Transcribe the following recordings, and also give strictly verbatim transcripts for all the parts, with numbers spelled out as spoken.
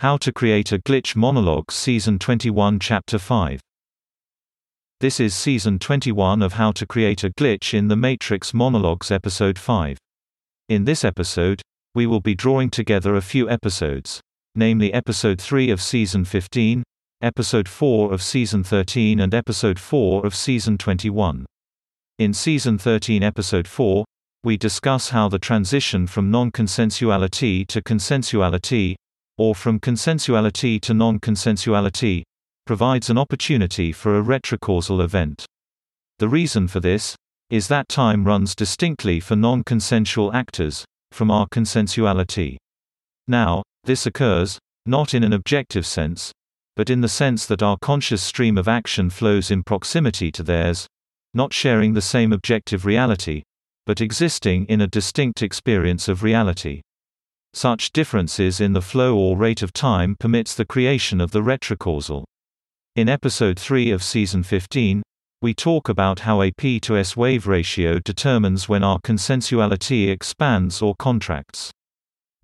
How to Create a Glitch Monologues Season twenty-one Chapter five. This is Season twenty-one of How to Create a Glitch in the Matrix Monologues Episode five. In this episode, we will be drawing together a few episodes, namely Episode three of Season fifteen, Episode four of Season thirteen and Episode four of Season twenty-one. In Season thirteen Episode four, we discuss how the transition from non-consensuality to consensuality, or from consensuality to non-consensuality, provides an opportunity for a retrocausal event. The reason for this is that time runs distinctly for non-consensual actors from our consensuality. Now, this occurs not in an objective sense, but in the sense that our conscious stream of action flows in proximity to theirs, not sharing the same objective reality, but existing in a distinct experience of reality. Such differences in the flow or rate of time permits the creation of the retrocausal. In Episode three of Season fifteen, we talk about how a P to S wave ratio determines when our consensuality expands or contracts.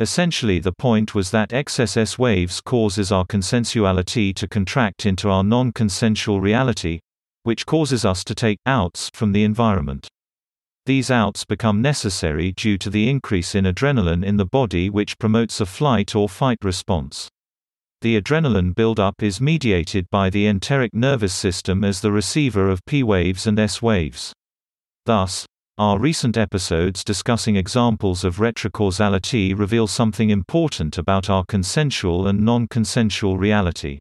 Essentially the point was that excess S waves causes our consensuality to contract into our non-consensual reality, which causes us to take outs from the environment. These outs become necessary due to the increase in adrenaline in the body, which promotes a flight or fight response. The adrenaline buildup is mediated by the enteric nervous system as the receiver of P waves and S waves. Thus, our recent episodes discussing examples of retrocausality reveal something important about our consensual and non-consensual reality.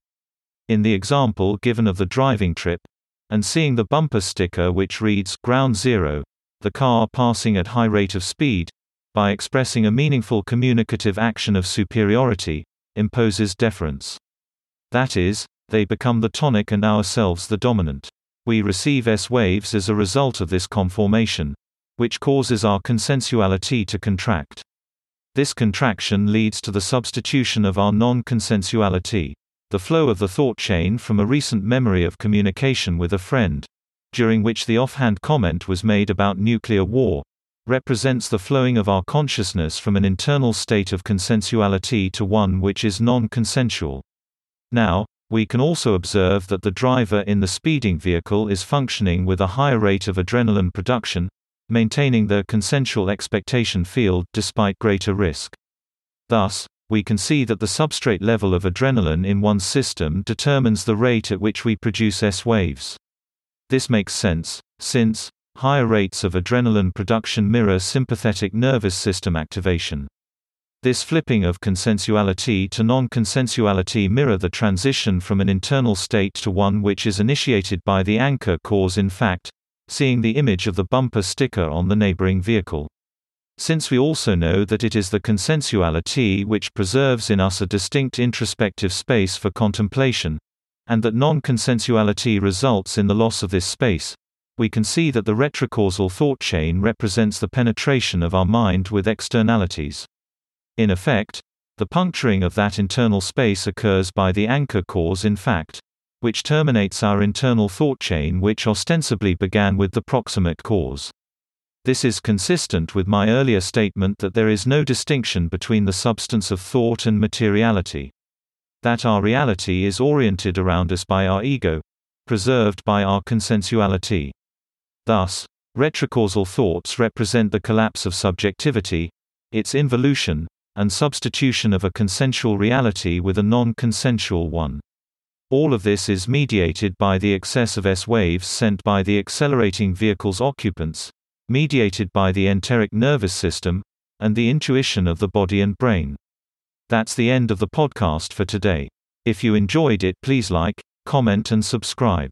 In the example given of the driving trip, and seeing the bumper sticker which reads, "Ground Zero," the car passing at high rate of speed, by expressing a meaningful communicative action of superiority, imposes deference. That is, they become the tonic and ourselves the dominant. We receive S waves as a result of this conformation, which causes our consensuality to contract. This contraction leads to the substitution of our non-consensuality, the flow of the thought chain from a recent memory of communication with a friend, during which the offhand comment was made about nuclear war, represents the flowing of our consciousness from an internal state of consensuality to one which is non-consensual. Now, we can also observe that the driver in the speeding vehicle is functioning with a higher rate of adrenaline production, maintaining their consensual expectation field despite greater risk. Thus, we can see that the substrate level of adrenaline in one's system determines the rate at which we produce S waves. This makes sense, since higher rates of adrenaline production mirror sympathetic nervous system activation. This flipping of consensuality to non-consensuality mirrors the transition from an internal state to one which is initiated by the anchor cause, in fact, seeing the image of the bumper sticker on the neighboring vehicle. Since we also know that it is the consensuality which preserves in us a distinct introspective space for contemplation, and that non-consensuality results in the loss of this space, we can see that the retrocausal thought chain represents the penetration of our mind with externalities. In effect, the puncturing of that internal space occurs by the anchor cause, in fact, which terminates our internal thought chain, which ostensibly began with the proximate cause. This is consistent with my earlier statement that there is no distinction between the substance of thought and materiality, that our reality is oriented around us by our ego, preserved by our consensuality. Thus, retrocausal thoughts represent the collapse of subjectivity, its involution, and substitution of a consensual reality with a non-consensual one. All of this is mediated by the excess of S waves sent by the accelerating vehicle's occupants, mediated by the enteric nervous system, and the intuition of the body and brain. That's the end of the podcast for today. If you enjoyed it, please like, comment and subscribe.